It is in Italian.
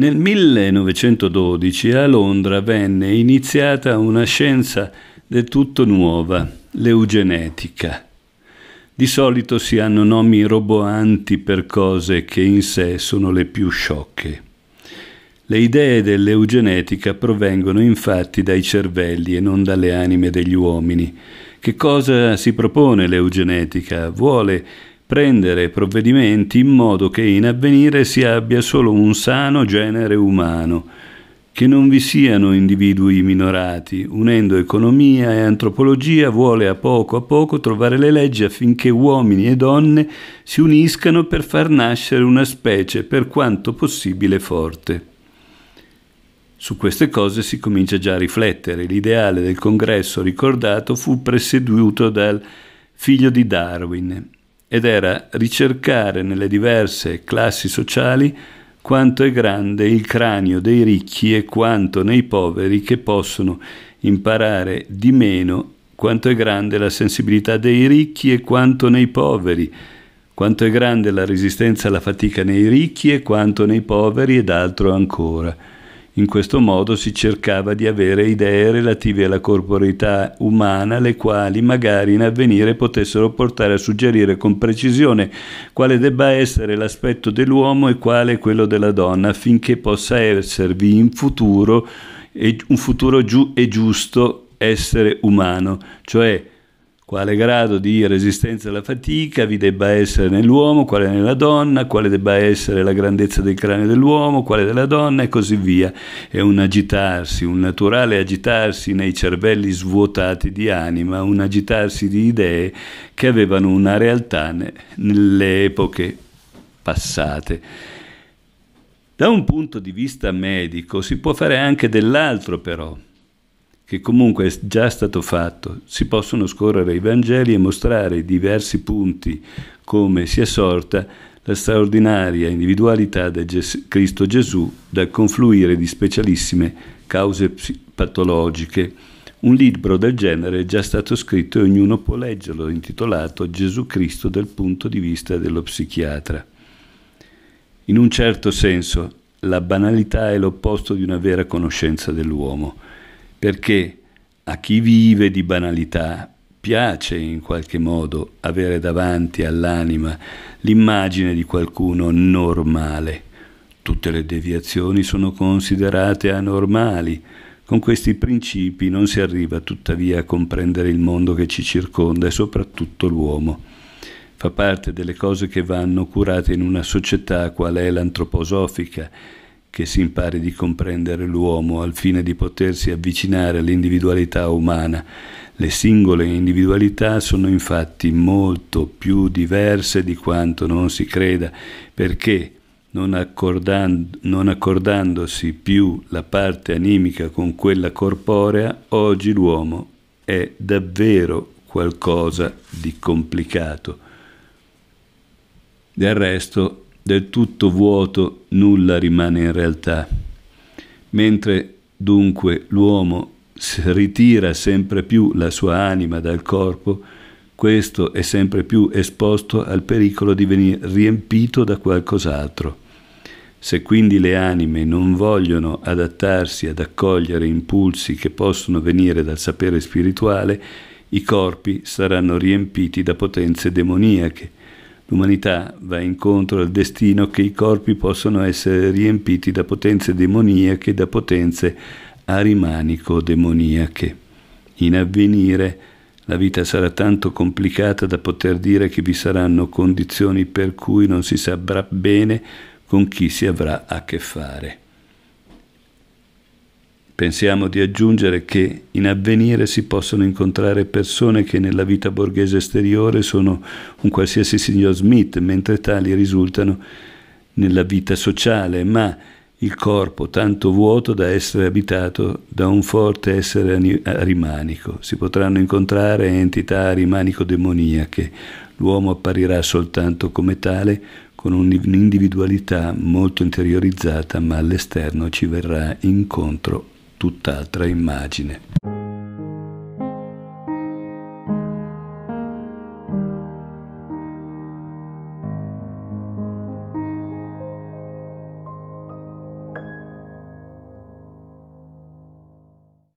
Nel 1912 a Londra venne iniziata una scienza del tutto nuova, l'eugenetica. Di solito si hanno nomi roboanti per cose che in sé sono le più sciocche. Le idee dell'eugenetica provengono infatti dai cervelli e non dalle anime degli uomini. Che cosa si propone l'eugenetica? Vuole prendere provvedimenti in modo che in avvenire si abbia solo un sano genere umano, che non vi siano individui minorati. Unendo economia e antropologia vuole a poco trovare le leggi affinché uomini e donne si uniscano per far nascere una specie per quanto possibile forte. Su queste cose si comincia già a riflettere. L'ideale del congresso ricordato fu presieduto dal figlio di Darwin ed era ricercare nelle diverse classi sociali quanto è grande il cranio dei ricchi e quanto nei poveri, che possono imparare di meno, quanto è grande la sensibilità dei ricchi e quanto nei poveri, quanto è grande la resistenza alla fatica nei ricchi e quanto nei poveri ed altro ancora. In questo modo si cercava di avere idee relative alla corporeità umana, le quali magari in avvenire potessero portare a suggerire con precisione quale debba essere l'aspetto dell'uomo e quale quello della donna, affinché possa esservi in futuro un futuro giusto essere umano, cioè quale grado di resistenza alla fatica vi debba essere nell'uomo, quale nella donna, quale debba essere la grandezza del cranio dell'uomo, quale della donna e così via. È un agitarsi, un naturale agitarsi nei cervelli svuotati di anima, un agitarsi di idee che avevano una realtà nelle epoche passate. Da un punto di vista medico si può fare anche dell'altro, però, che comunque è già stato fatto. Si possono scorrere i Vangeli e mostrare i diversi punti come sia sorta la straordinaria individualità del Cristo Gesù dal confluire di specialissime cause patologiche. Un libro del genere è già stato scritto e ognuno può leggerlo, intitolato Gesù Cristo dal punto di vista dello psichiatra. In un certo senso, la banalità è l'opposto di una vera conoscenza dell'uomo, perché a chi vive di banalità piace in qualche modo avere davanti all'anima l'immagine di qualcuno normale. Tutte le deviazioni sono considerate anormali. Con questi principi non si arriva tuttavia a comprendere il mondo che ci circonda e soprattutto l'uomo. Fa parte delle cose che vanno curate in una società quale è l'antroposofica, che si impari di comprendere l'uomo al fine di potersi avvicinare all'individualità umana. Le singole individualità sono infatti molto più diverse di quanto non si creda, perché non accordandosi più la parte animica con quella corporea, oggi l'uomo è davvero qualcosa di complicato. Del resto, del tutto vuoto nulla rimane in realtà. Mentre dunque l'uomo ritira sempre più la sua anima dal corpo, questo è sempre più esposto al pericolo di venire riempito da qualcos'altro. Se quindi le anime non vogliono adattarsi ad accogliere impulsi che possono venire dal sapere spirituale, i corpi saranno riempiti da potenze demoniache. L'umanità va incontro al destino che i corpi possono essere riempiti da potenze demoniache, da potenze arimanico-demoniache. In avvenire la vita sarà tanto complicata da poter dire che vi saranno condizioni per cui non si saprà bene con chi si avrà a che fare. Pensiamo di aggiungere che in avvenire si possono incontrare persone che nella vita borghese esteriore sono un qualsiasi signor Smith, mentre tali risultano nella vita sociale, ma il corpo tanto vuoto da essere abitato da un forte essere arimanico. Si potranno incontrare entità arimanico-demoniache. L'uomo apparirà soltanto come tale, con un'individualità molto interiorizzata, ma all'esterno ci verrà incontro tutt'altra immagine.